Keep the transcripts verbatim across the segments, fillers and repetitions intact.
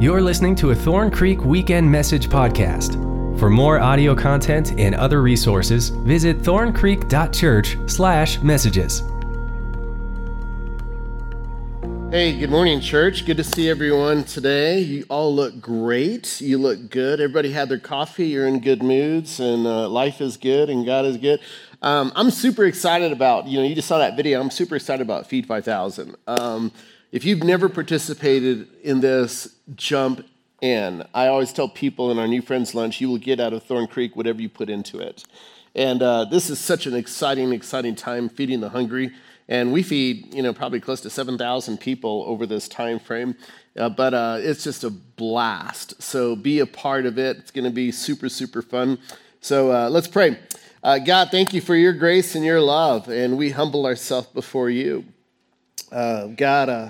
You're listening to a Thorn Creek Weekend Message podcast. For more audio content and other resources, visit thorn creek dot church slash messages. Hey, good morning, church. Good to see everyone today. You all look great. You look good. Everybody had their coffee. You're in good moods, and uh, life is good, and God is good. Um, I'm super excited about, you know, you just saw that video. I'm super excited about Feed five thousand. Um, if you've never participated in this, jump in. I always tell people in our new friends lunch, you will get out of Thorn Creek whatever you put into it. And uh, this is such an exciting, exciting time feeding the hungry. And we feed, you know, probably close to seven thousand people over this time frame. Uh, but uh, it's just a blast. So be a part of it. It's going to be super, super fun. So uh, let's pray. Uh, God, thank you for your grace and your love. And we humble ourselves before you. Uh, God, uh,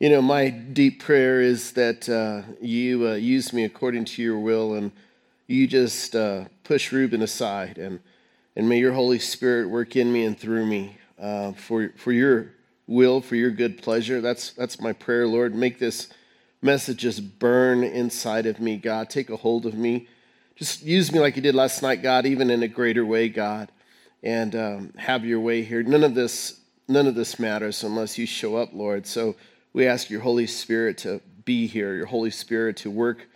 you know, my deep prayer is that uh, you uh, use me according to your will. And you just uh, push Reuben aside. And, and may your Holy Spirit work in me and through me. Uh, for for your will, for your good pleasure. That's that's my prayer, Lord. Make this message just burn inside of me, God. Take a hold of me. Just use me like you did last night, God, even in a greater way, God. And um, have your way here. None of this, none of this matters unless you show up, Lord. So we ask your Holy Spirit to be here, your Holy Spirit to work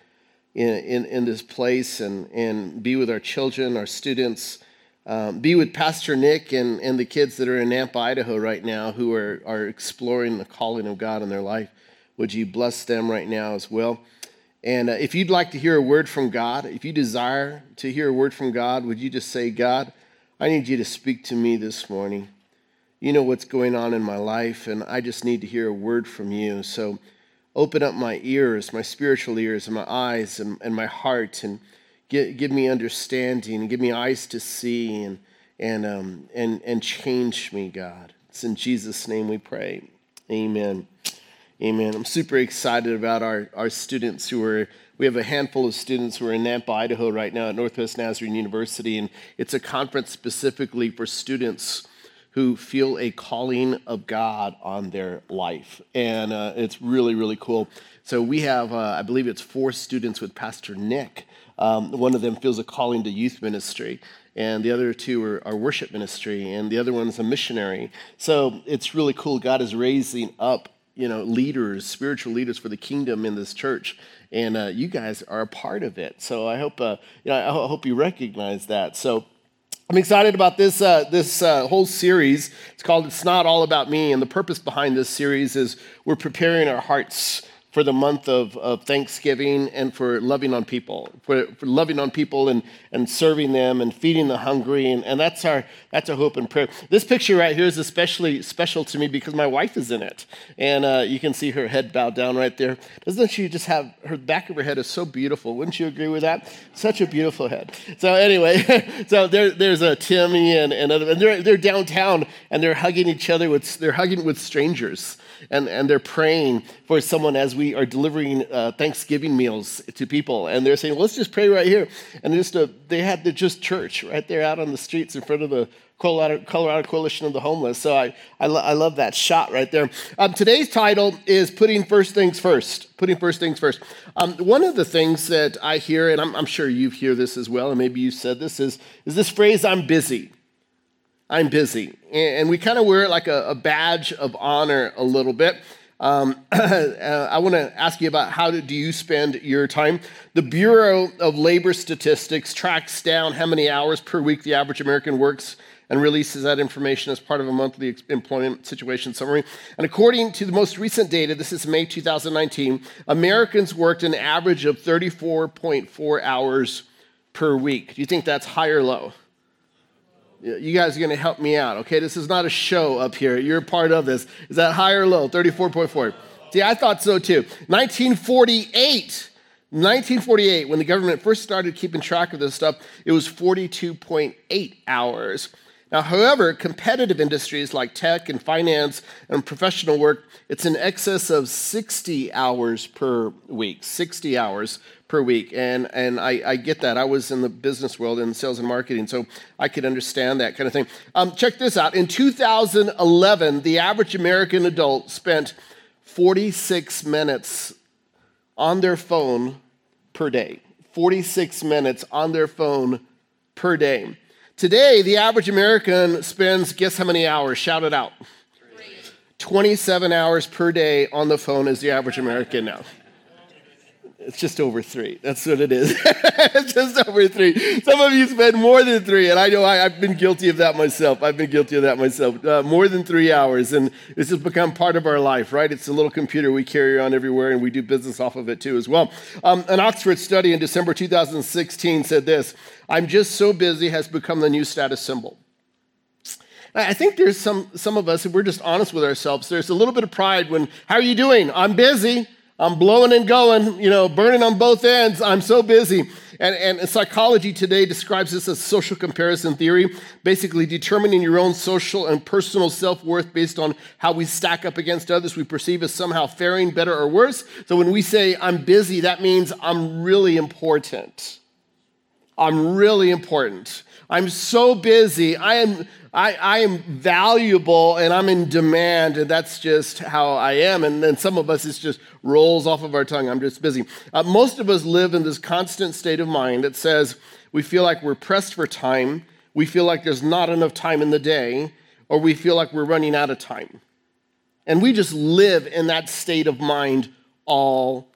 in in, in this place and, and be with our children, our students. Um, be with Pastor Nick and, and the kids that are in Nampa, Idaho right now who are, are exploring the calling of God in their life. Would you bless them right now as well? And uh, if you'd like to hear a word from God, if you desire to hear a word from God, would you just say, God, I need you to speak to me this morning. You know what's going on in my life, and I just need to hear a word from you. So open up my ears, my spiritual ears, and my eyes, and, and my heart, and Give, give me understanding, give me eyes to see, and and um and and change me, God. It's in Jesus' name we pray. Amen. Amen. I'm super excited about our, our students who are, we have a handful of students who are in Nampa, Idaho right now at Northwest Nazarene University, and it's a conference specifically for students who feel a calling of God on their life. And uh, it's really, really cool. So we have, uh, I believe it's four students with Pastor Nick. Um, one of them feels a calling to youth ministry, and the other two are, are worship ministry, and the other one's a missionary. So it's really cool. God is raising up, you know, leaders, spiritual leaders for the kingdom in this church, and uh, you guys are a part of it. So I hope, uh, you know, I hope you recognize that. So I'm excited about this uh, this uh, whole series. It's called "It's Not All About Me," and the purpose behind this series is we're preparing our hearts for the month of, of Thanksgiving and for loving on people, for, for loving on people and, and serving them and feeding the hungry. And, and that's our that's our hope and prayer. This picture right here is especially special to me because my wife is in it. And uh, you can see her head bowed down right there. Doesn't she just have, her back of her head is so beautiful. Wouldn't you agree with that? Such a beautiful head. So anyway, so there, there's a Timmy and, and other, and they're, they're downtown and they're hugging each other. With, they're hugging with strangers. And, and they're praying for someone as we are delivering uh, Thanksgiving meals to people. And they're saying, well, let's just pray right here. And just a, they had the just church right there out on the streets in front of the Colorado, Colorado Coalition of the Homeless. So I, I, lo- I love that shot right there. Um, today's title is Putting First Things First. Putting First Things First. Um, one of the things that I hear, and I'm, I'm sure you hear this as well, and maybe you said this, is, is this phrase, I'm busy. I'm busy. And we kind of wear it like a, a badge of honor a little bit. Um, I want to ask you about how do you spend your time. The Bureau of Labor Statistics tracks down how many hours per week the average American works and releases that information as part of a monthly employment situation summary. And according to the most recent data, this is May two thousand nineteen, Americans worked an average of thirty-four point four hours per week. Do you think that's high or low? You guys are going to help me out, okay? This is not a show up here. You're part of this. Is that high or low? thirty-four point four. See, I thought so too. nineteen forty-eight, nineteen forty-eight, when the government first started keeping track of this stuff, it was forty-two point eight hours. Now, however, competitive industries like tech and finance and professional work, it's in excess of sixty hours per week, sixty hours per week. And and I, I get that. I was in the business world in sales and marketing, so I could understand that kind of thing. Um, check this out. In two thousand eleven, the average American adult spent forty-six minutes on their phone per day. forty-six minutes on their phone per day. Today, the average American spends, guess how many hours? Shout it out. twenty-seven hours per day on the phone is the average American now. It's just over three. That's what it is. It's just over three. Some of you spend more than three, and I know I, I've been guilty of that myself. I've been guilty of that myself. Uh, more than three hours, and this has become part of our life, right? It's a little computer we carry on everywhere, and we do business off of it too as well. Um, an Oxford study in December two thousand sixteen said this: "I'm just so busy" has become the new status symbol. I think there's some some of us, if we're just honest with ourselves, there's a little bit of pride when, how are you doing? I'm busy. I'm blowing and going, you know, burning on both ends. I'm so busy. And, and psychology today describes this as social comparison theory, basically determining your own social and personal self-worth based on how we stack up against others we perceive as somehow faring better or worse. So when we say I'm busy, that means I'm really important. I'm really important. I'm so busy. I am I, I am valuable and I'm in demand, and that's just how I am. And then some of us, it just rolls off of our tongue. I'm just busy. Uh, most of us live in this constant state of mind that says we feel like we're pressed for time, we feel like there's not enough time in the day, or we feel like we're running out of time. And we just live in that state of mind all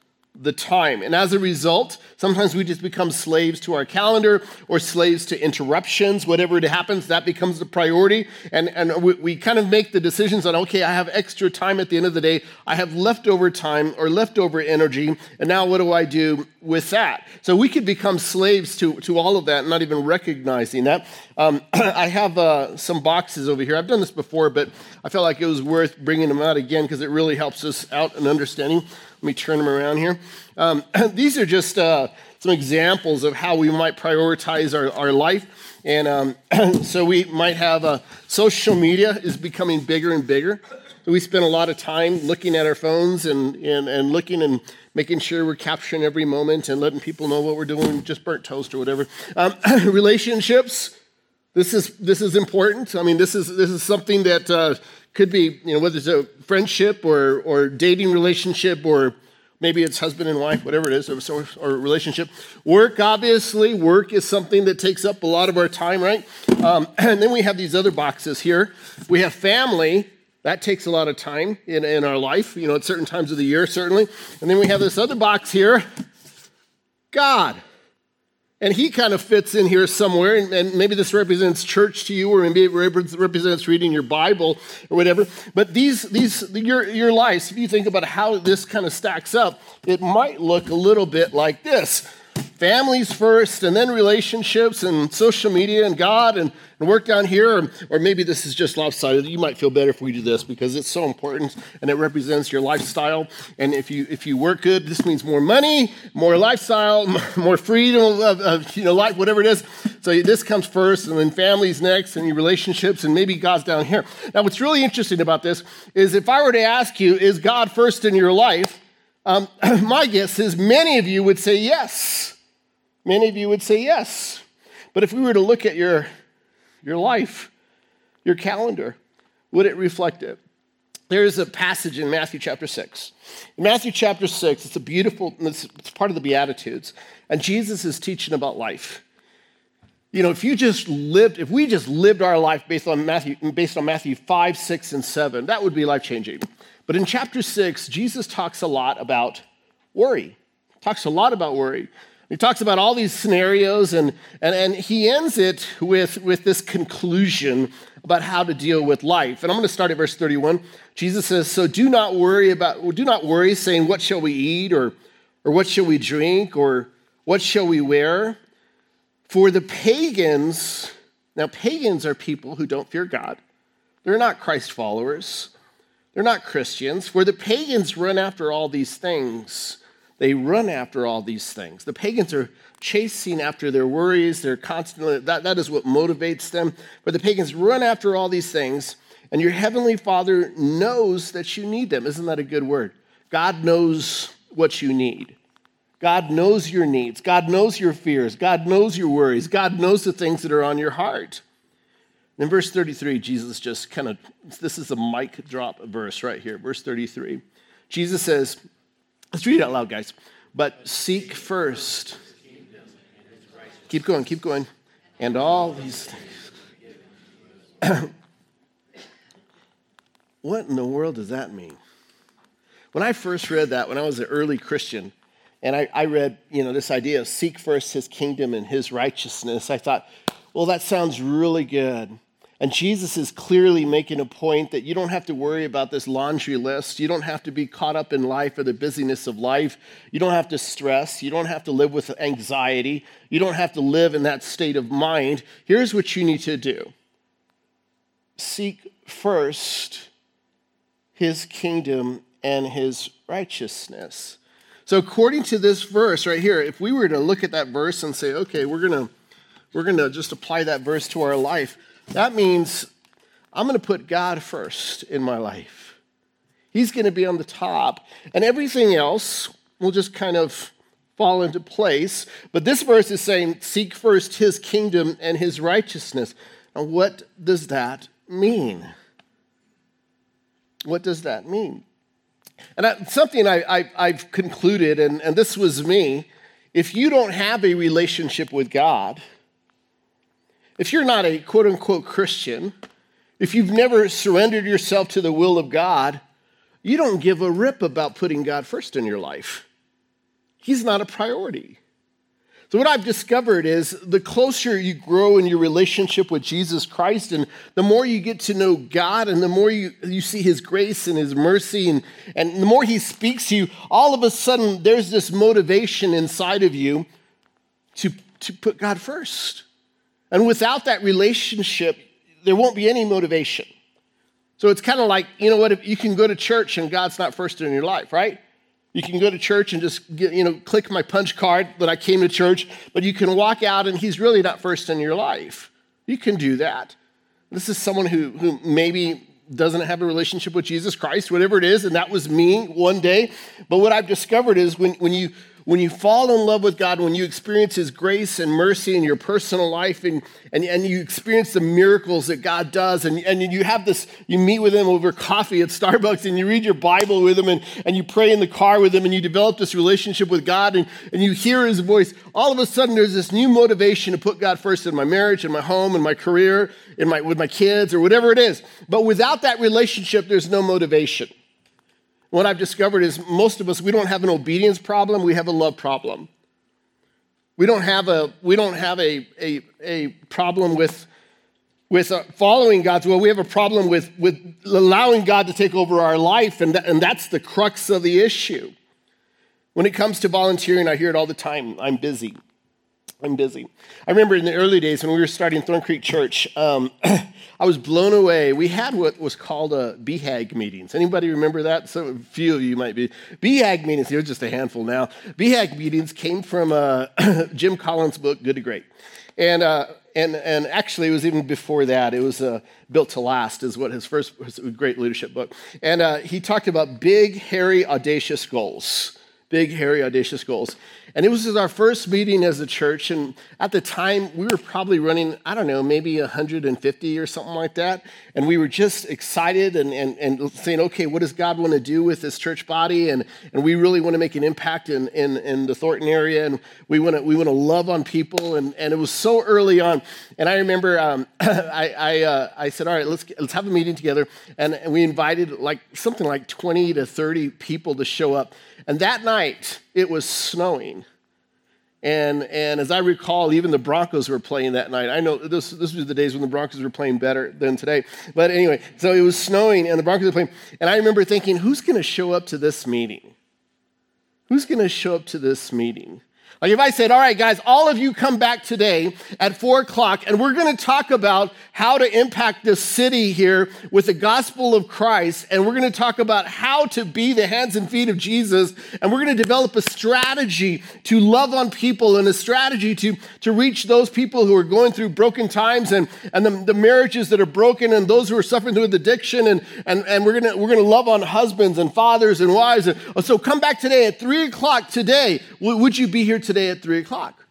the time. And as a result, sometimes we just become slaves to our calendar or slaves to interruptions. Whatever it happens, that becomes the priority. And, and we, we kind of make the decisions on, okay, I have extra time at the end of the day. I have leftover time or leftover energy. And now what do I do with that? So we could become slaves to, to all of that, not even recognizing that. Um, I have uh, some boxes over here. I've done this before, but I felt like it was worth bringing them out again because it really helps us out in understanding. Let me turn them around here. Um, these are just uh, some examples of how we might prioritize our, our life. And um, so we might have uh, social media is becoming bigger and bigger. So we spend a lot of time looking at our phones and, and, and looking and making sure we're capturing every moment and letting people know what we're doing, just burnt toast or whatever. Um, relationships. This is this is important. I mean, this is this is something that uh, could be, you know, whether it's a friendship or or dating relationship, or maybe it's husband and wife, whatever it is, or, or relationship. Work, obviously, work is something that takes up a lot of our time, right? Um, and then we have these other boxes here. We have family. That takes a lot of time in, in our life, you know, at certain times of the year, certainly. And then we have this other box here, God. And he kind of fits in here somewhere, and, and maybe this represents church to you, or maybe it represents reading your Bible or whatever. But these, these, your your lives, if you think about how this kind of stacks up, it might look a little bit like this. Families first, and then relationships, and social media, and God, and, and work down here. Or, or maybe this is just lopsided. You might feel better if we do this because it's so important, and it represents your lifestyle. And if you if you work good, this means more money, more lifestyle, more freedom of, of you know life, whatever it is. So this comes first, and then families next, and your relationships, and maybe God's down here. Now, what's really interesting about this is if I were to ask you, is God first in your life? Um, my guess is many of you would say yes. Many of you would say yes. But if we were to look at your, your life, your calendar, would it reflect it? There is a passage in Matthew chapter six. In Matthew chapter six, it's a beautiful, it's, it's part of the Beatitudes. And Jesus is teaching about life. You know, if you just lived, if we just lived our life based on Matthew, based on Matthew five, six, and seven, that would be life-changing. But in chapter six, Jesus talks a lot about worry. He talks a lot about worry. He talks about all these scenarios, and, and, and he ends it with, with this conclusion about how to deal with life. And I'm going to start at verse thirty-one. Jesus says, "So do not worry about do not worry, saying, 'What shall we eat?' or or 'What shall we drink?' or 'What shall we wear?' For the pagans," now pagans are people who don't fear God. They're not Christ followers. They're not Christians. "For the pagans run after all these things." They run after all these things. The pagans are chasing after their worries. They're constantly, that, that is what motivates them. "For the pagans run after all these things, and your heavenly Father knows that you need them." Isn't that a good word? God knows what you need. God knows your needs. God knows your fears. God knows your worries. God knows the things that are on your heart. In verse thirty-three, Jesus just kind of, this is a mic drop verse right here, verse thirty-three. Jesus says, Let's read it out loud, guys. But seek first. Keep going, keep going. And all these things. What in the world does that mean? When I first read that, when I was an early Christian, and I, I read, you know, this idea of seek first his kingdom and his righteousness, I thought, well, that sounds really good. And Jesus is clearly making a point that you don't have to worry about this laundry list. You don't have to be caught up in life or the busyness of life. You don't have to stress. You don't have to live with anxiety. You don't have to live in that state of mind. Here's what you need to do. Seek first his kingdom and his righteousness. So according to this verse right here, if we were to look at that verse and say, okay, we're going to we're going to just apply that verse to our life, that means I'm going to put God first in my life. He's going to be on the top. And everything else will just kind of fall into place. But this verse is saying, seek first his kingdom and his righteousness. Now, what does that mean? What does that mean? And I, something I, I, I've concluded, and, and this was me, if you don't have a relationship with God, if you're not a quote-unquote Christian, if you've never surrendered yourself to the will of God, you don't give a rip about putting God first in your life. He's not a priority. So what I've discovered is the closer you grow in your relationship with Jesus Christ and the more you get to know God and the more you, you see his grace and his mercy and, and the more he speaks to you, all of a sudden there's this motivation inside of you to, to put God first. And without that relationship, there won't be any motivation. So it's kind of like, you know what, if you can go to church and God's not first in your life, right? You can go to church and just, get, you know, click my punch card that I came to church, but you can walk out and he's really not first in your life. You can do that. This is someone who, who maybe doesn't have a relationship with Jesus Christ, whatever it is, and that was me one day. But what I've discovered is when, when you... When you fall in love with God, when you experience his grace and mercy in your personal life and, and, and you experience the miracles that God does and, and you have this, you meet with him over coffee at Starbucks and you read your Bible with him and, and you pray in the car with him and you develop this relationship with God and, and you hear his voice, all of a sudden there's this new motivation to put God first in my marriage, in my home, in my career, in my with my kids or whatever it is. But without that relationship, there's no motivation. What I've discovered is most of us, we don't have an obedience problem, we have a love problem. We don't have a we don't have a a, a problem with with following God's will. We have a problem with with allowing God to take over our life, and that, and that's the crux of the issue. When it comes to volunteering, I hear it all the time. I'm busy. I'm busy. I remember in the early days when we were starting Thorn Creek Church, um, I was blown away. We had what was called a B H A G meetings. Anybody remember that? So a few of you might be. B H A G meetings, there's just a handful now. B H A G meetings came from uh, Jim Collins' book, Good to Great. And uh, and and actually, it was even before that. It was uh, Built to Last is what his first his great leadership book. And uh, he talked about big, hairy, audacious goals. Big, hairy, audacious goals. And it was our first meeting as a church, and at the time, we were probably running, I don't know, maybe one hundred fifty or something like that, and we were just excited and, and, and saying, okay, what does God want to do with this church body, and, and we really want to make an impact in, in, in the Thornton area, and we want to we want to love on people, and, and it was so early on. And I remember um, I I, uh, I said, all right, let's, let's have a meeting together, and, and we invited like something like twenty to thirty people to show up, and that night, it was snowing, and and as I recall, even the Broncos were playing that night. I know this this was the days when the Broncos were playing better than today, but anyway, so it was snowing, and the Broncos were playing, and I remember thinking, who's going to show up to this meeting? Who's going to show up to this meeting? Like if I said, all right, guys, all of you come back today at four o'clock, and we're going to talk about how to impact this city here with the gospel of Christ, and we're going to talk about how to be the hands and feet of Jesus, and we're going to develop a strategy to love on people and a strategy to, to reach those people who are going through broken times and, and the, the marriages that are broken and those who are suffering with addiction, and, and, and we're going to we're going to love on husbands and fathers and wives. And, so come back today at three o'clock today. Would you be here today? Today at three o'clock.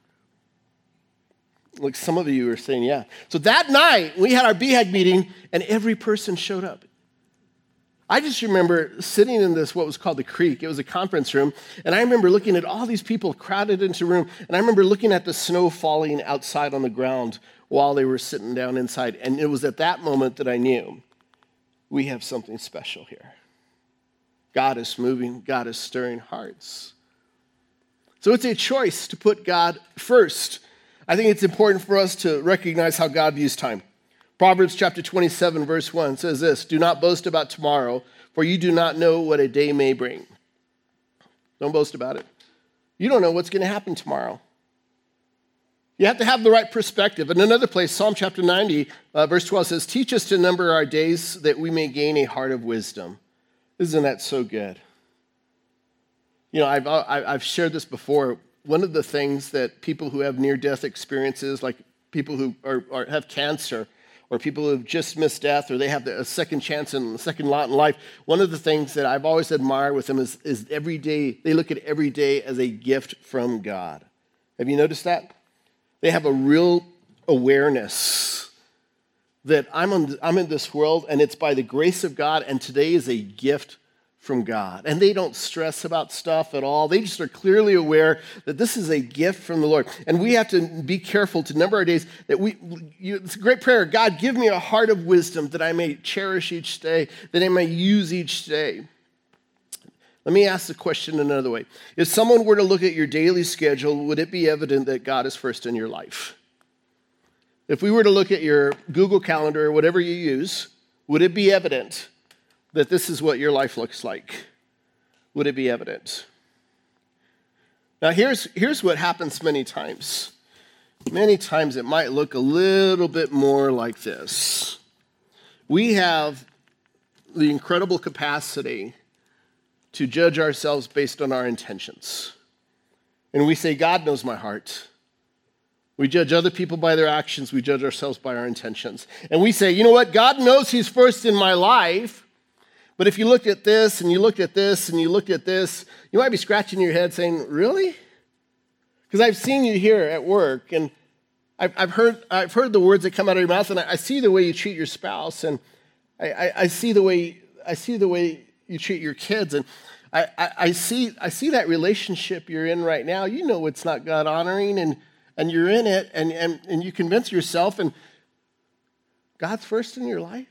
Like some of you are saying, yeah. So that night, we had our B H A G meeting, and every person showed up. I just remember sitting in this, what was called the Creek. It was a conference room. And I remember looking at all these people crowded into a room. And I remember looking at the snow falling outside on the ground while they were sitting down inside. And it was at that moment that I knew we have something special here. God is moving. God is stirring hearts. So it's a choice to put God first. I think it's important for us to recognize how God views time. Proverbs chapter twenty-seven, verse one says this, "Do not boast about tomorrow, for you do not know what a day may bring." Don't boast about it. You don't know what's going to happen tomorrow. You have to have the right perspective. In another place, Psalm chapter ninety, uh, verse twelve says, "Teach us to number our days that we may gain a heart of wisdom." Isn't that so good? You know, I've I've shared this before. One of the things that people who have near-death experiences, like people who are, are have cancer, or people who have just missed death, or they have a second chance and a second lot in life, one of the things that I've always admired with them is, is every day, they look at every day as a gift from God. Have you noticed that? They have a real awareness that I'm, on, I'm in this world, and it's by the grace of God, and today is a gift from God. And they don't stress about stuff at all. They just are clearly aware that this is a gift from the Lord. And we have to be careful to number our days. That we, you, it's a great prayer. God, give me a heart of wisdom that I may cherish each day, that I may use each day. Let me ask the question another way. If someone were to look at your daily schedule, would it be evident that God is first in your life? If we were to look at your Google Calendar or whatever you use, would it be evident that this is what your life looks like? Would it be evident? Now, here's, here's what happens many times. Many times it might look a little bit more like this. We have the incredible capacity to judge ourselves based on our intentions. And we say, God knows my heart. We judge other people by their actions. We judge ourselves by our intentions. And we say, you know what? God knows he's first in my life. But if you looked at this, and you looked at this, and you looked at this, you might be scratching your head saying, really? Because I've seen you here at work, and I've, I've, heard, I've heard the words that come out of your mouth, and I, I see the way you treat your spouse, and I, I, I, see, the way, I see the way you treat your kids, and I, I, I, see, I see that relationship you're in right now. You know it's not God-honoring, and, and you're in it, and, and, and you convince yourself, and God's first in your life?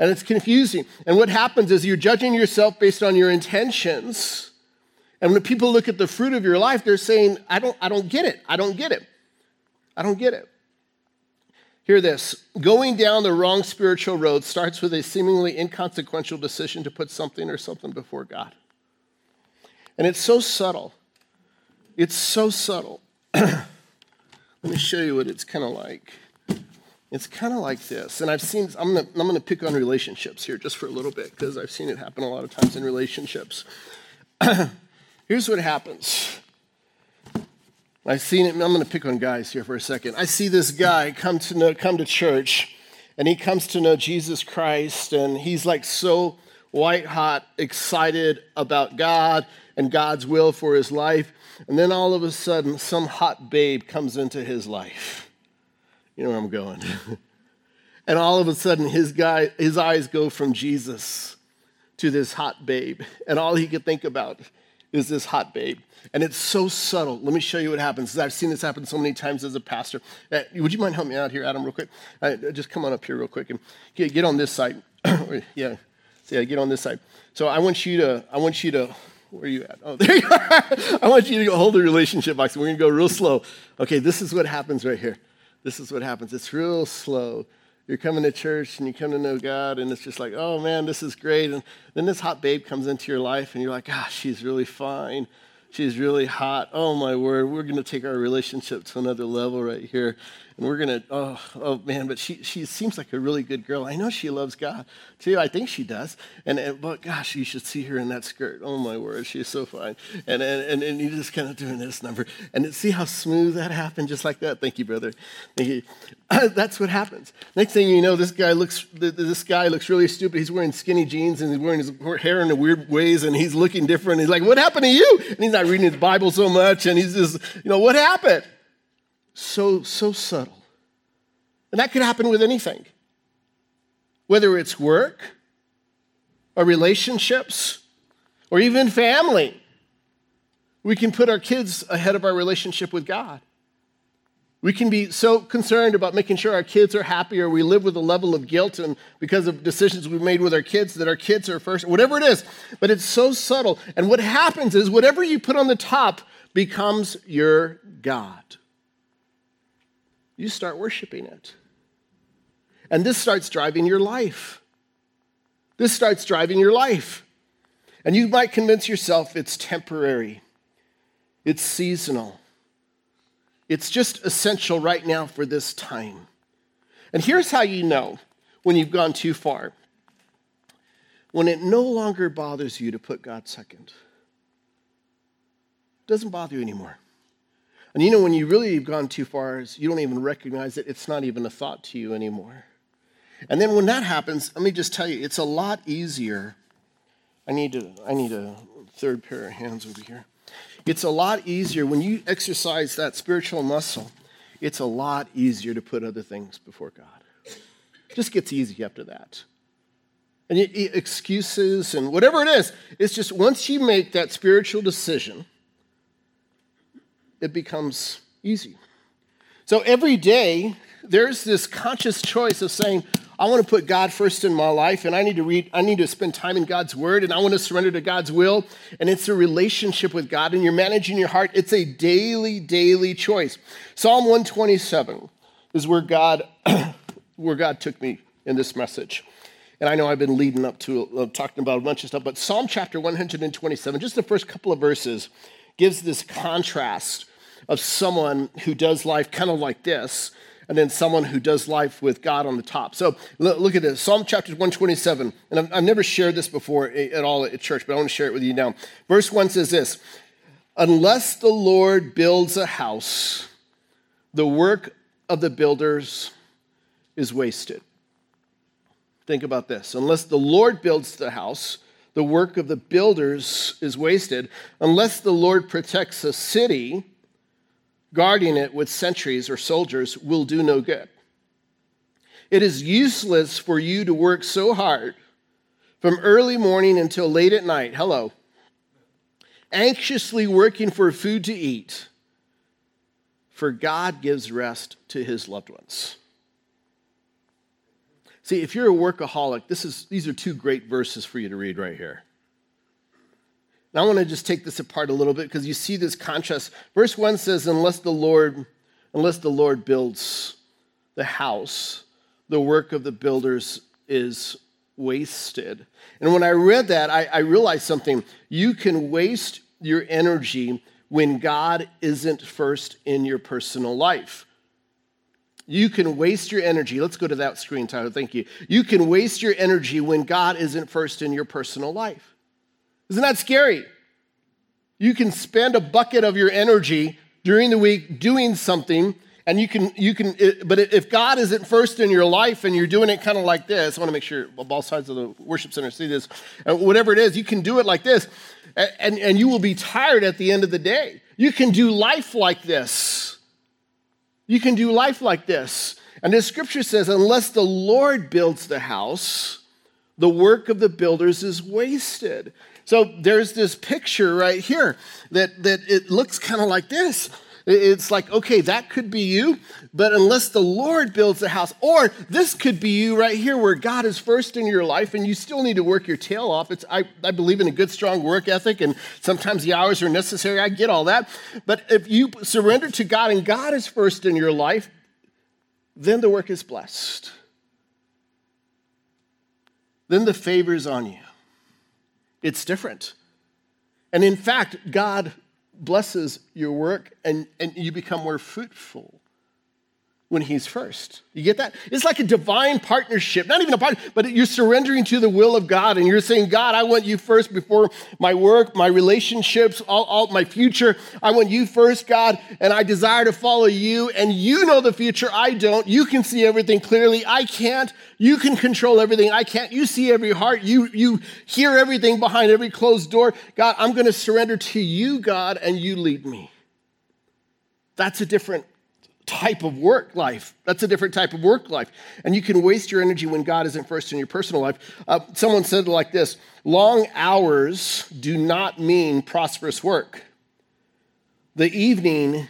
And it's confusing. And what happens is you're judging yourself based on your intentions. And when people look at the fruit of your life, they're saying, I don't, I don't get it. I don't get it. I don't get it. Hear this. Going down the wrong spiritual road starts with a seemingly inconsequential decision to put something or something before God. And it's so subtle. It's so subtle. Let me show you what it's kind of like. It's kind of like this, and I've seen, I'm going I'm to pick on relationships here just for a little bit because I've seen it happen a lot of times in relationships. Here's what happens. I've seen it, I'm going to pick on guys here for a second. I see this guy come to know, come to church, and he comes to know Jesus Christ, and he's like so white hot, excited about God and God's will for his life, and then all of a sudden, some hot babe comes into his life. You know where I'm going. And all of a sudden, his guy, his eyes go from Jesus to this hot babe. And all he could think about is this hot babe. And it's so subtle. Let me show you what happens. I've seen this happen so many times as a pastor. Uh, would you mind helping me out here, Adam, real quick? Uh, just come on up here real quick and get, get on this side. yeah, so, yeah, get on this side. So I want you to, I want you to, where are you at? Oh, there you are. I want you to hold the relationship box. We're going to go real slow. Okay, this is what happens right here. This is what happens. It's real slow. You're coming to church and you come to know God, and it's just like, oh man, this is great. And then this hot babe comes into your life, and you're like, ah, she's really fine. She's really hot. Oh my word, we're going to take our relationship to another level right here. And we're going to, oh, oh man, but she she seems like a really good girl. I know she loves God too. I think she does. And, and but gosh, you should see her in that skirt. Oh my word, she's so fine. And and and, and you're just kind of doing this number. And it, see how smooth that happened, just like that. Thank you, brother. Thank you. That's what happens. Next thing you know, this guy looks this guy looks really stupid. He's wearing skinny jeans, and he's wearing his hair in weird ways, and he's looking different. He's like, what happened to you? And he's not reading his Bible so much, and he's just, you know, what happened? So, so subtle. And that could happen with anything. Whether it's work, or relationships, or even family. We can put our kids ahead of our relationship with God. We can be so concerned about making sure our kids are happy, or we live with a level of guilt and because of decisions we've made with our kids that our kids are first, whatever it is. But it's so subtle. And what happens is whatever you put on the top becomes your God. You start worshiping it. And this starts driving your life. This starts driving your life. And you might convince yourself it's temporary. It's seasonal. It's just essential right now for this time. And here's how you know when you've gone too far. When it no longer bothers you to put God second. It doesn't bother you anymore. And you know when you really have gone too far is you don't even recognize it. It's not even a thought to you anymore. And then when that happens, let me just tell you, it's a lot easier. I need to, I need a third pair of hands over here. It's a lot easier when you exercise that spiritual muscle. It's a lot easier to put other things before God. It just gets easy after that. And it, it, excuses and whatever it is, it's just once you make that spiritual decision, it becomes easy. So every day, there's this conscious choice of saying, I want to put God first in my life, and I need to read, I need to spend time in God's word, and I want to surrender to God's will. And it's a relationship with God, and you're managing your heart. It's a daily, daily choice. Psalm one twenty-seven is where God, where God took me in this message. And I know I've been leading up to uh, talking about a bunch of stuff, but Psalm chapter one twenty-seven, just the first couple of verses, gives this contrast of someone who does life kind of like this, and then someone who does life with God on the top. So look at this, Psalm chapter one twenty-seven, and I've, I've never shared this before at all at church, but I want to share it with you now. Verse one says this, unless the Lord builds a house, the work of the builders is wasted. Think about this, unless the Lord builds the house, the work of the builders is wasted. Unless the Lord protects a city, guarding it with sentries or soldiers will do no good. It is useless for you to work so hard from early morning until late at night, hello, anxiously working for food to eat, for God gives rest to his loved ones. See, if you're a workaholic, this is these are two great verses for you to read right here. I want to just take this apart a little bit because you see this contrast. Verse one says, unless the Lord, unless the Lord builds the house, the work of the builders is wasted. And when I read that, I, I realized something. You can waste your energy when God isn't first in your personal life. You can waste your energy. Let's go to that screen, Tyler. Thank you. You can waste your energy when God isn't first in your personal life. Isn't that scary? You can spend a bucket of your energy during the week doing something, and you can, you can. It, but if God isn't first in your life and you're doing it kind of like this, I want to make sure both sides of the worship center see this, and whatever it is, you can do it like this, and, and, and you will be tired at the end of the day. You can do life like this. You can do life like this. And the scripture says, unless the Lord builds the house, the work of the builders is wasted. So there's this picture right here that, that it looks kind of like this. It's like, okay, that could be you, but unless the Lord builds the house, or this could be you right here where God is first in your life and you still need to work your tail off. It's I, I believe in a good, strong work ethic, and sometimes the hours are necessary. I get all that. But if you surrender to God and God is first in your life, then the work is blessed. Then the favor's on you. It's different. And in fact, God blesses your work and, and you become more fruitful when he's first. You get that? It's like a divine partnership. Not even a partnership, but you're surrendering to the will of God and you're saying, God, I want you first before my work, my relationships, all, all my future. I want you first, God, and I desire to follow you. And you know the future. I don't. You can see everything clearly. I can't. You can control everything. I can't. You see every heart. You, you hear everything behind every closed door. God, I'm going to surrender to you, God, and you lead me. That's a different type of work life. That's a different type of work life. And you can waste your energy when God isn't first in your personal life. Uh, someone said it like this: long hours do not mean prosperous work. The evening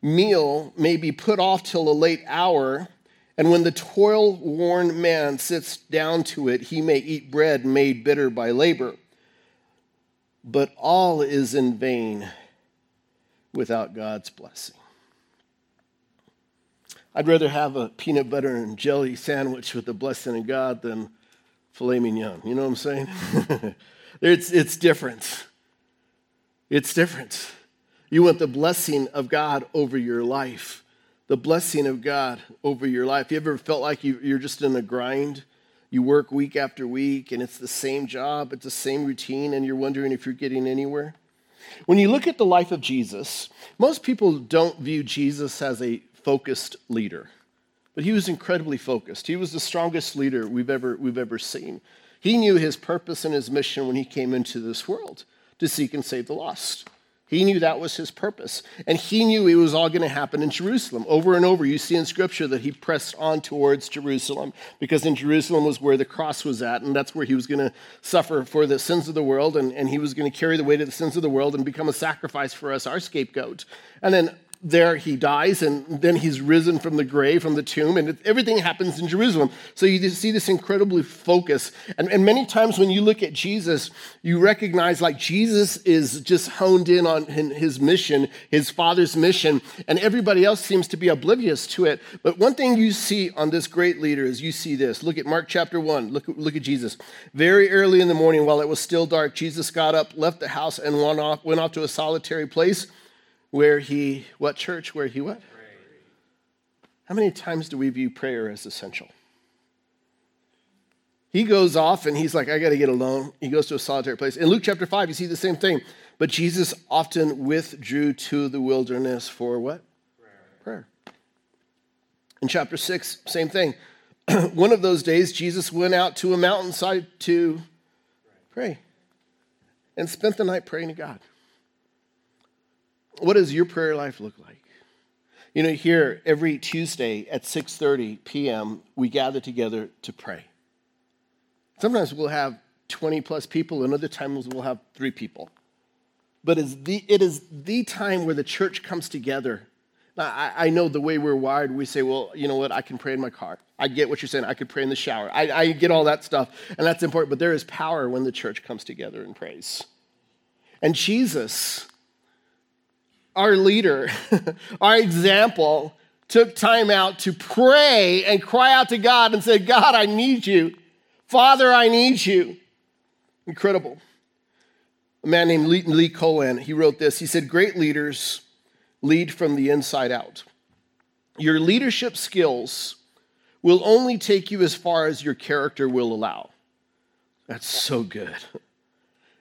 meal may be put off till a late hour, and when the toil-worn man sits down to it, he may eat bread made bitter by labor. But all is in vain without God's blessing. I'd rather have a peanut butter and jelly sandwich with the blessing of God than filet mignon. You know what I'm saying? it's, it's different. It's different. You want the blessing of God over your life. The blessing of God over your life. You ever felt like you, you're just in a grind? You work week after week, and it's the same job, it's the same routine, and you're wondering if you're getting anywhere? When you look at the life of Jesus, most people don't view Jesus as a focused leader, but he was incredibly focused. He was the strongest leader we've ever, we've ever seen. He knew his purpose and his mission when he came into this world, to seek and save the lost. He knew that was his purpose, and he knew it was all going to happen in Jerusalem. Over and over, you see in Scripture that he pressed on towards Jerusalem, because in Jerusalem was where the cross was at, and that's where he was going to suffer for the sins of the world, and, and he was going to carry the weight of the sins of the world and become a sacrifice for us, our scapegoat. And then there he dies, and then he's risen from the grave, from the tomb, and everything happens in Jerusalem. So you see this incredible focus. And, and many times when you look at Jesus, you recognize like Jesus is just honed in on his mission, his Father's mission, and everybody else seems to be oblivious to it. But one thing you see on this great leader is you see this. Look at Mark chapter one. Look, look at Jesus. Very early in the morning, while it was still dark, Jesus got up, left the house, and went off, went off to a solitary place. Where he, what church, where he what? Pray. How many times do we view prayer as essential? He goes off and he's like, I got to get alone. He goes to a solitary place. In Luke chapter five, you see the same thing. But Jesus often withdrew to the wilderness for what? Prayer. Prayer. In chapter six, same thing. One of those days, Jesus went out to a mountainside to pray and spent the night praying to God. What does your prayer life look like? You know, here every Tuesday at six thirty p.m., we gather together to pray. Sometimes we'll have twenty plus people, and other times we'll have three people. But it's the, it is the time where the church comes together. Now, I, I know the way we're wired, we say, well, you know what, I can pray in my car. I get what you're saying. I could pray in the shower. I, I get all that stuff, and that's important. But there is power when the church comes together and prays. And Jesus, our leader, our example, took time out to pray and cry out to God and said, God, I need you. Father, I need you. Incredible. A man named Lee, Lee Colan, he wrote this. He said, great leaders lead from the inside out. Your leadership skills will only take you as far as your character will allow. That's so good.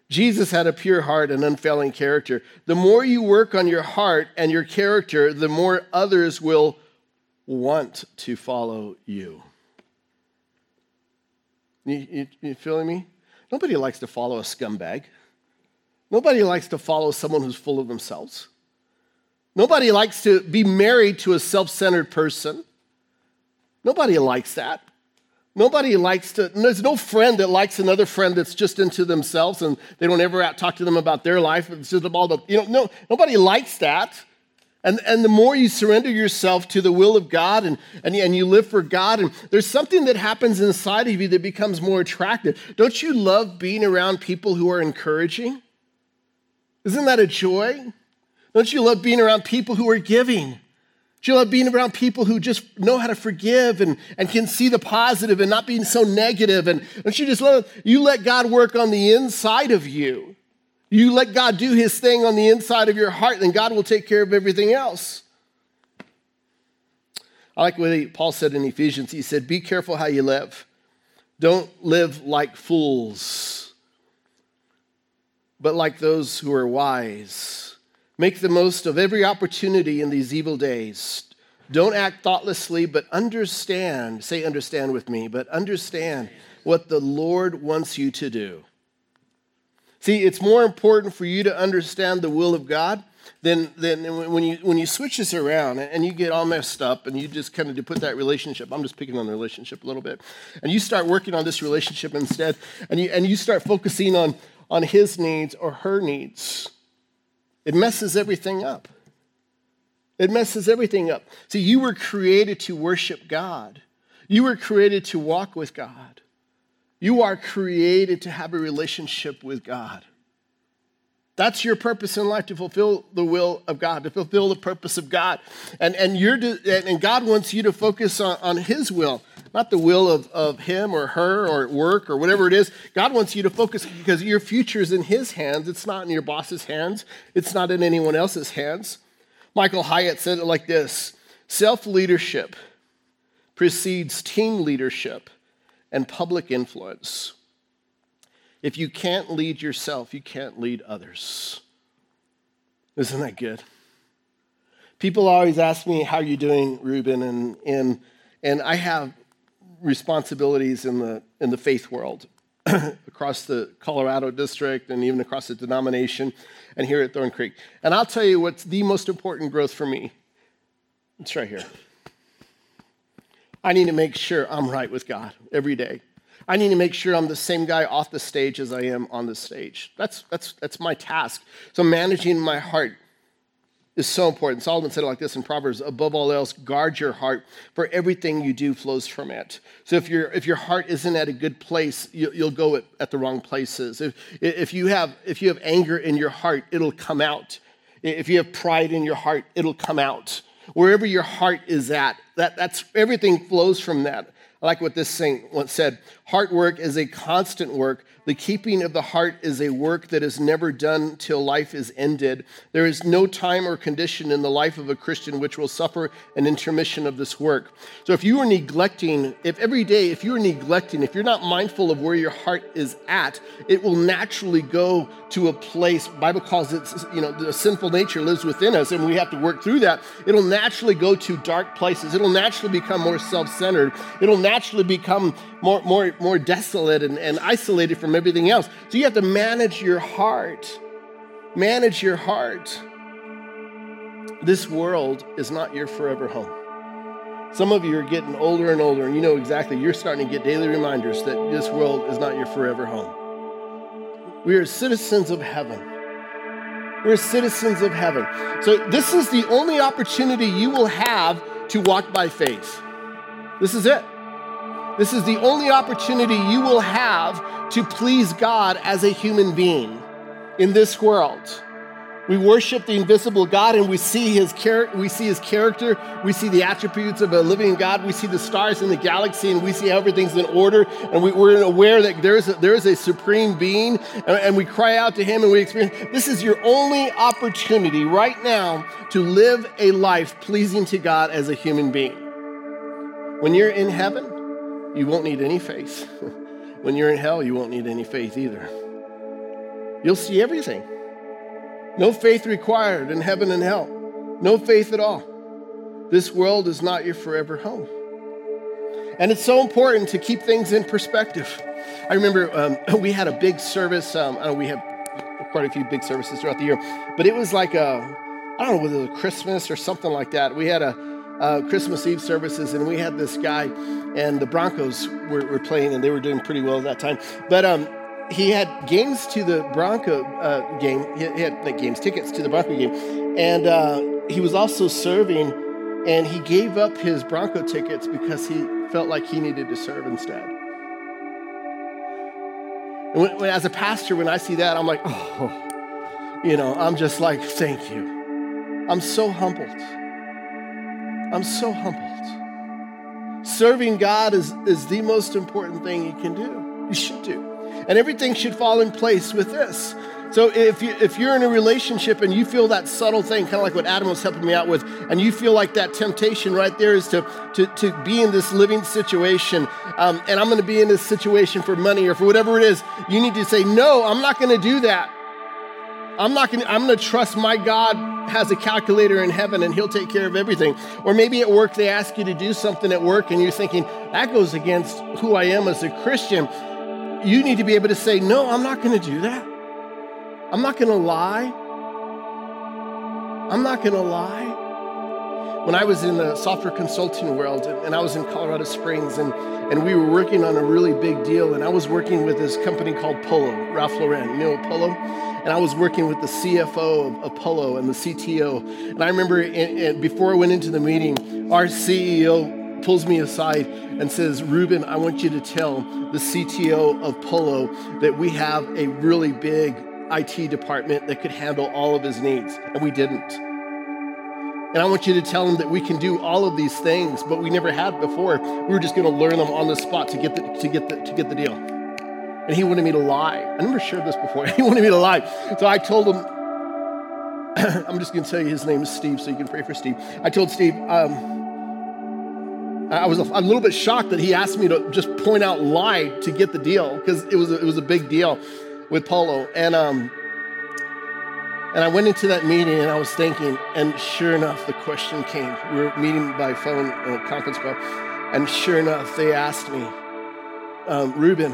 Jesus had a pure heart and unfailing character. The more you work on your heart and your character, the more others will want to follow you. You, you, you feeling me? Nobody likes to follow a scumbag. Nobody likes to follow someone who's full of themselves. Nobody likes to be married to a self-centered person. Nobody likes that. Nobody likes to, there's no friend that likes another friend that's just into themselves and they don't ever talk to them about their life. It's just about the, you know, no, nobody likes that. And, and the more you surrender yourself to the will of God and, and, and you live for God, and there's something that happens inside of you that becomes more attractive. Don't you love being around people who are encouraging? Isn't that a joy? Don't you love being around people who are giving? Do you love being around people who just know how to forgive and, and can see the positive and not being so negative? And don't you just love, you let God work on the inside of you. You let God do his thing on the inside of your heart, then God will take care of everything else. I like what Paul said in Ephesians. He said, be careful how you live. Don't live like fools, but like those who are wise. Make the most of every opportunity in these evil days. Don't act thoughtlessly, but understand, say understand with me, but understand what the Lord wants you to do. See, it's more important for you to understand the will of God than, than when you when you switch this around and you get all messed up and you just kind of put that relationship. I'm just picking on the relationship a little bit, and you start working on this relationship instead, and you and you start focusing on on his needs or her needs. It messes everything up. It messes everything up. See, you were created to worship God. You were created to walk with God. You are created to have a relationship with God. That's your purpose in life, to fulfill the will of God, to fulfill the purpose of God. And and you're and God wants you to focus on, on his will, not the will of, of him or her or at work or whatever it is. God wants you to focus because your future is in his hands. It's not in your boss's hands. It's not in anyone else's hands. Michael Hyatt said it like this: self-leadership precedes team leadership and public influence. If you can't lead yourself, you can't lead others. Isn't that good? People always ask me, how are you doing, Ruben? And, and, and I have responsibilities in the, in the faith world across the Colorado district and even across the denomination and here at Thorn Creek. And I'll tell you what's the most important growth for me. It's right here. I need to make sure I'm right with God every day. I need to make sure I'm the same guy off the stage as I am on the stage. That's that's that's my task. So managing my heart is so important. Solomon said it like this in Proverbs: above all else, guard your heart, for everything you do flows from it. So if your if your heart isn't at a good place, you, you'll go at, at the wrong places. If if you have if you have anger in your heart, it'll come out. If you have pride in your heart, it'll come out. Wherever your heart is at, that, that's everything flows from that. I like what this saint once said: heart work is a constant work. The keeping of the heart is a work that is never done till life is ended. There is no time or condition in the life of a Christian which will suffer an intermission of this work. So if you are neglecting, if every day, if you're neglecting, if you're not mindful of where your heart is at, it will naturally go to a place. The Bible calls it, you know, the sinful nature lives within us, and we have to work through that. It'll naturally go to dark places. It'll naturally become more self-centered. It'll naturally become more, more, more desolate and, and isolated from everything else. So you have to manage your heart. Manage your heart. This world is not your forever home. Some of you are getting older and older, and you know exactly, you're starting to get daily reminders that this world is not your forever home. We are citizens of heaven. We're citizens of heaven. So this is the only opportunity you will have to walk by faith. This is it. This is the only opportunity you will have to please God as a human being in this world. We worship the invisible God, and we see his char- we see his character, we see the attributes of a living God, we see the stars in the galaxy, and we see how everything's in order, and we, we're aware that there is a, there is a supreme being, and, and we cry out to him, and we experience. This is your only opportunity right now to live a life pleasing to God as a human being. When you're in heaven, you won't need any faith. When you're in hell, you won't need any faith either. You'll see everything. No faith required in heaven and hell. No faith at all. This world is not your forever home. And it's so important to keep things in perspective. I remember um, we had a big service. Um, uh, we have quite a few big services throughout the year. But it was like, a, I don't know whether it was Christmas or something like that. We had a Uh, Christmas Eve services, and we had this guy, and the Broncos were, were playing, and they were doing pretty well at that time. But um, he had games to the Bronco uh, game. He had like, games, tickets to the Bronco game, and uh, he was also serving. And he gave up his Bronco tickets because he felt like he needed to serve instead. And when, when, as a pastor, when I see that, I'm like, oh, you know, I'm just like, thank you. I'm so humbled. I'm so humbled. Serving God is, is the most important thing you can do, you should do. And everything should fall in place with this. So if, you, if you're in a relationship and you feel that subtle thing, kind of like what Adam was helping me out with, and you feel like that temptation right there is to, to, to be in this living situation, um, and I'm going to be in this situation for money or for whatever it is, you need to say, no, I'm not going to do that. I'm not going. I'm going to trust my God has a calculator in heaven, and He'll take care of everything. Or maybe at work they ask you to do something at work, and you're thinking that goes against who I am as a Christian. You need to be able to say, "No, I'm not going to do that. I'm not going to lie. I'm not going to lie. When I was in the software consulting world, and I was in Colorado Springs, and, and we were working on a really big deal, and I was working with this company called Polo, Ralph Lauren, you know, Polo, and I was working with the C F O of Polo and the C T O, and I remember in, in, before I went into the meeting, our C E O pulls me aside and says, "Ruben, I want you to tell the C T O of Polo that we have a really big I T department that could handle all of his needs." And we didn't. "And I want you to tell him that we can do all of these things, but we never had before. We were just going to learn them on the spot to get the, to get the, to get the deal." And he wanted me to lie. I never shared this before. He wanted me to lie. So I told him, I'm just going to tell you his name is Steve, so you can pray for Steve. I told Steve, um, I was a, a little bit shocked that he asked me to just point out lie to get the deal, because it was a, it was a big deal with Polo. And um, and I went into that meeting and I was thinking, and sure enough, the question came. We were meeting by phone in a conference call, and sure enough, they asked me, um, "Ruben,"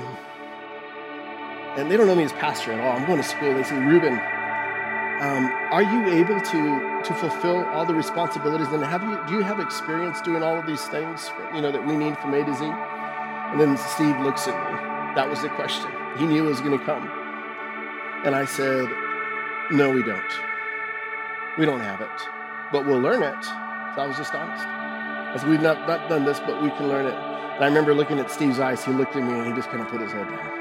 and they don't know me as pastor at all. I'm going to school. They say, "Ruben, Um, are you able to, to fulfill all the responsibilities? And have you do you have experience doing all of these things, you know, that we need from A to Z?" And then Steve looks at me. That was the question. He knew it was going to come. And I said, "No, we don't. We don't have it, but we'll learn it." So I was just honest. I said, "We've not, not done this, but we can learn it." And I remember looking at Steve's eyes. He looked at me and he just kind of put his head down.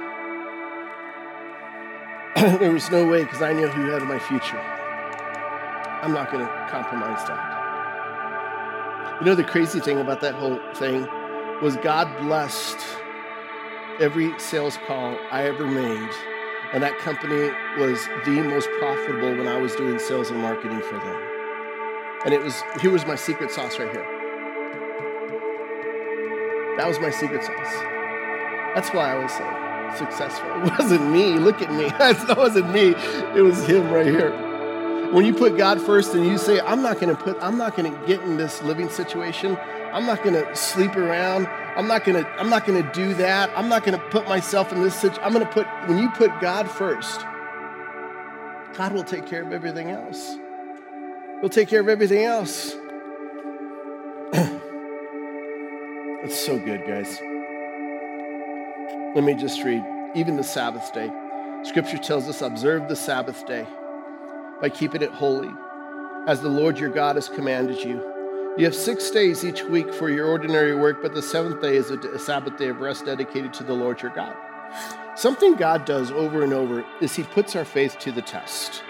There was no way, because I knew he had my future. I'm not going to compromise that. You know, the crazy thing about that whole thing was God blessed every sales call I ever made, and that company was the most profitable when I was doing sales and marketing for them. And it was, here was my secret sauce right here. That was my secret sauce. That's why I was saying successful. It wasn't me. Look at me. That wasn't me. It was him right here. When you put God first and you say, I'm not going to put, I'm not going to get in this living situation. I'm not going to sleep around. I'm not going to, I'm not going to do that. I'm not going to put myself in this situation. I'm going to put, when you put God first, God will take care of everything else. He'll take care of everything else. It's so good, guys. Let me just read, even the Sabbath day. Scripture tells us, observe the Sabbath day by keeping it holy, as the Lord your God has commanded you. You have six days each week for your ordinary work, but the seventh day is a Sabbath day of rest dedicated to the Lord your God. Something God does over and over is he puts our faith to the test.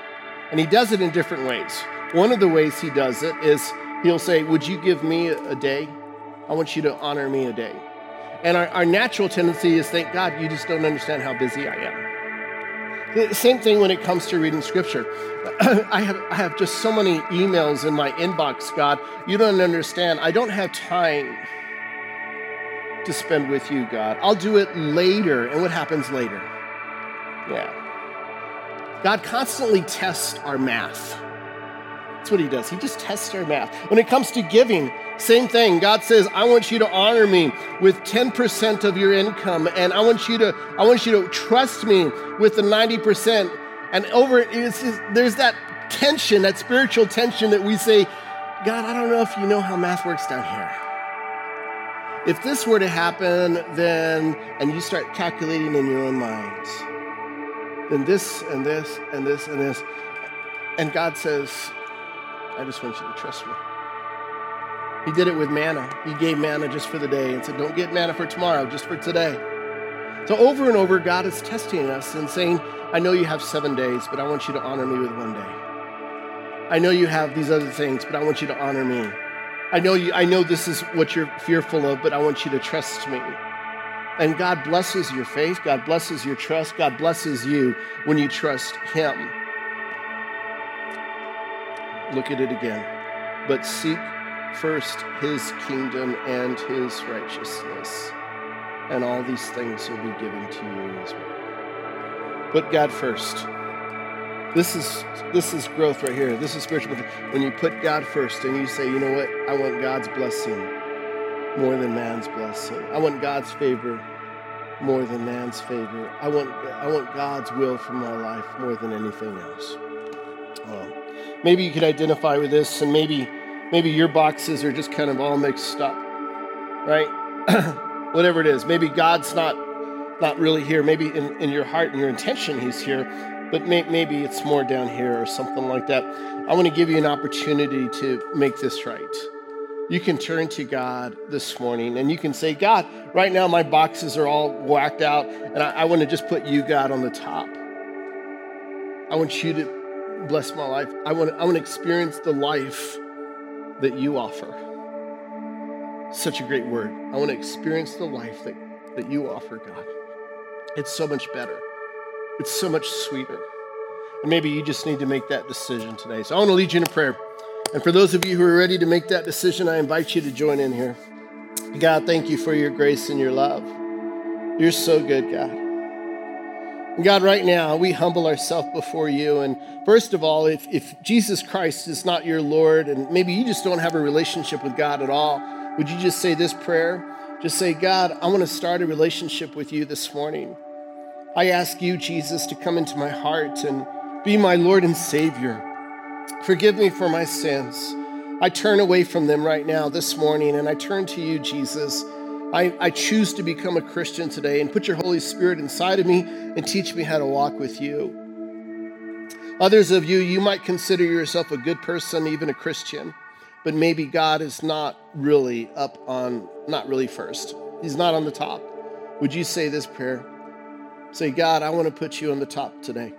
And he does it in different ways. One of the ways he does it is he'll say, would you give me a day? I want you to honor me a day. And our, our natural tendency is, thank God, you just don't understand how busy I am. The same thing when it comes to reading Scripture. I have I have just so many emails in my inbox, God, you don't understand. I don't have time to spend with you, God. I'll do it later. And what happens later? Yeah. God constantly tests our math. That's what he does. He just tests our math. When it comes to giving, same thing. God says, I want you to honor me with ten percent of your income, and I want you to I want you to trust me with the ninety percent. And over it's just, there's that tension, that spiritual tension that we say, God, I don't know if you know how math works down here. If this were to happen, then, and you start calculating in your own minds, then this and this and this and this. And God says, I just want you to trust me. He did it with manna. He gave manna just for the day and said, don't get manna for tomorrow, just for today. So over and over, God is testing us and saying, I know you have seven days, but I want you to honor me with one day. I know you have these other things, but I want you to honor me. I know you. I know this is what you're fearful of, but I want you to trust me. And God blesses your faith. God blesses your trust. God blesses you when you trust him. Look at it again. But seek first his kingdom and his righteousness, and all these things will be given to you as well. Put God first. This is this is growth right here. This is spiritual. When you put God first and you say, you know what? I want God's blessing more than man's blessing. I want God's favor more than man's favor. I want I want God's will for my life more than anything else. Um, maybe you could identify with this, and maybe maybe your boxes are just kind of all mixed up, right? Whatever it is. Maybe God's not not really here. Maybe in, in your heart and your intention He's here, but may, maybe it's more down here or something like that. I want to give you an opportunity to make this right. You can turn to God this morning and you can say, God, right now my boxes are all whacked out and I, I want to just put you, God, on the top. I want you to bless my life. I want, I want to experience the life that you offer. Such a great word. I want to experience the life that, that you offer, God. It's so much better. It's so much sweeter. And maybe you just need to make that decision today. So I want to lead you in a prayer. And for those of you who are ready to make that decision, I invite you to join in here. God, thank you for your grace and your love. You're so good, God. And God, right now, we humble ourselves before you. And first of all, if, if Jesus Christ is not your Lord, and maybe you just don't have a relationship with God at all, would you just say this prayer? Just say, God, I want to start a relationship with you this morning. I ask you, Jesus, to come into my heart and be my Lord and Savior. Forgive me for my sins. I turn away from them right now this morning, and I turn to you, Jesus. I, I choose to become a Christian today, and put your Holy Spirit inside of me and teach me how to walk with you. Others of you, you might consider yourself a good person, even a Christian, but maybe God is not really up on, not really first. He's not on the top. Would you say this prayer? Say, God, I want to put you on the top today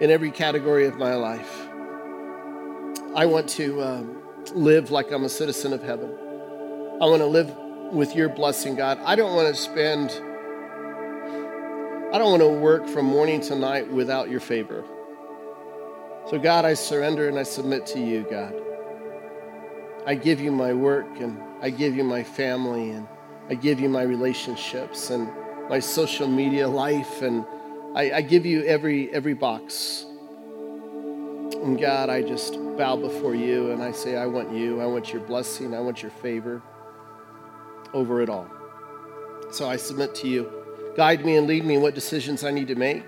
in every category of my life. I want to um, live like I'm a citizen of heaven. I want to live with your blessing, God. I don't want to spend, I don't want to work from morning to night without your favor. So God, I surrender and I submit to you, God. I give you my work, and I give you my family, and I give you my relationships and my social media life, and I, I give you every every box. And God, I just bow before you and I say, I want you. I want your blessing. I want your favor over it all. So I submit to you. Guide me and lead me in what decisions I need to make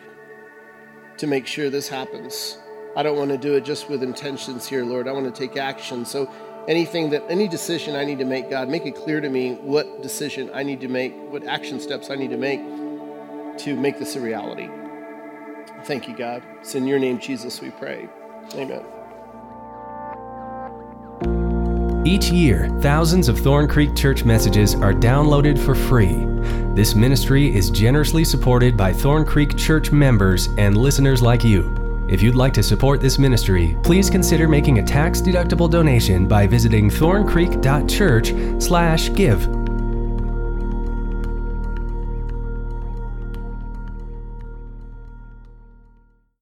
to make sure this happens. I don't want to do it just with intentions here, Lord. I want to take action. So anything that, any decision I need to make, God, make it clear to me what decision I need to make, what action steps I need to make to make this a reality. Thank you, God. It's in your name, Jesus, we pray. Amen. Each year, thousands of Thorn Creek Church messages are downloaded for free. This ministry is generously supported by Thorn Creek Church members and listeners like you. If you'd like to support this ministry, please consider making a tax-deductible donation by visiting thorn creek dot church slash give.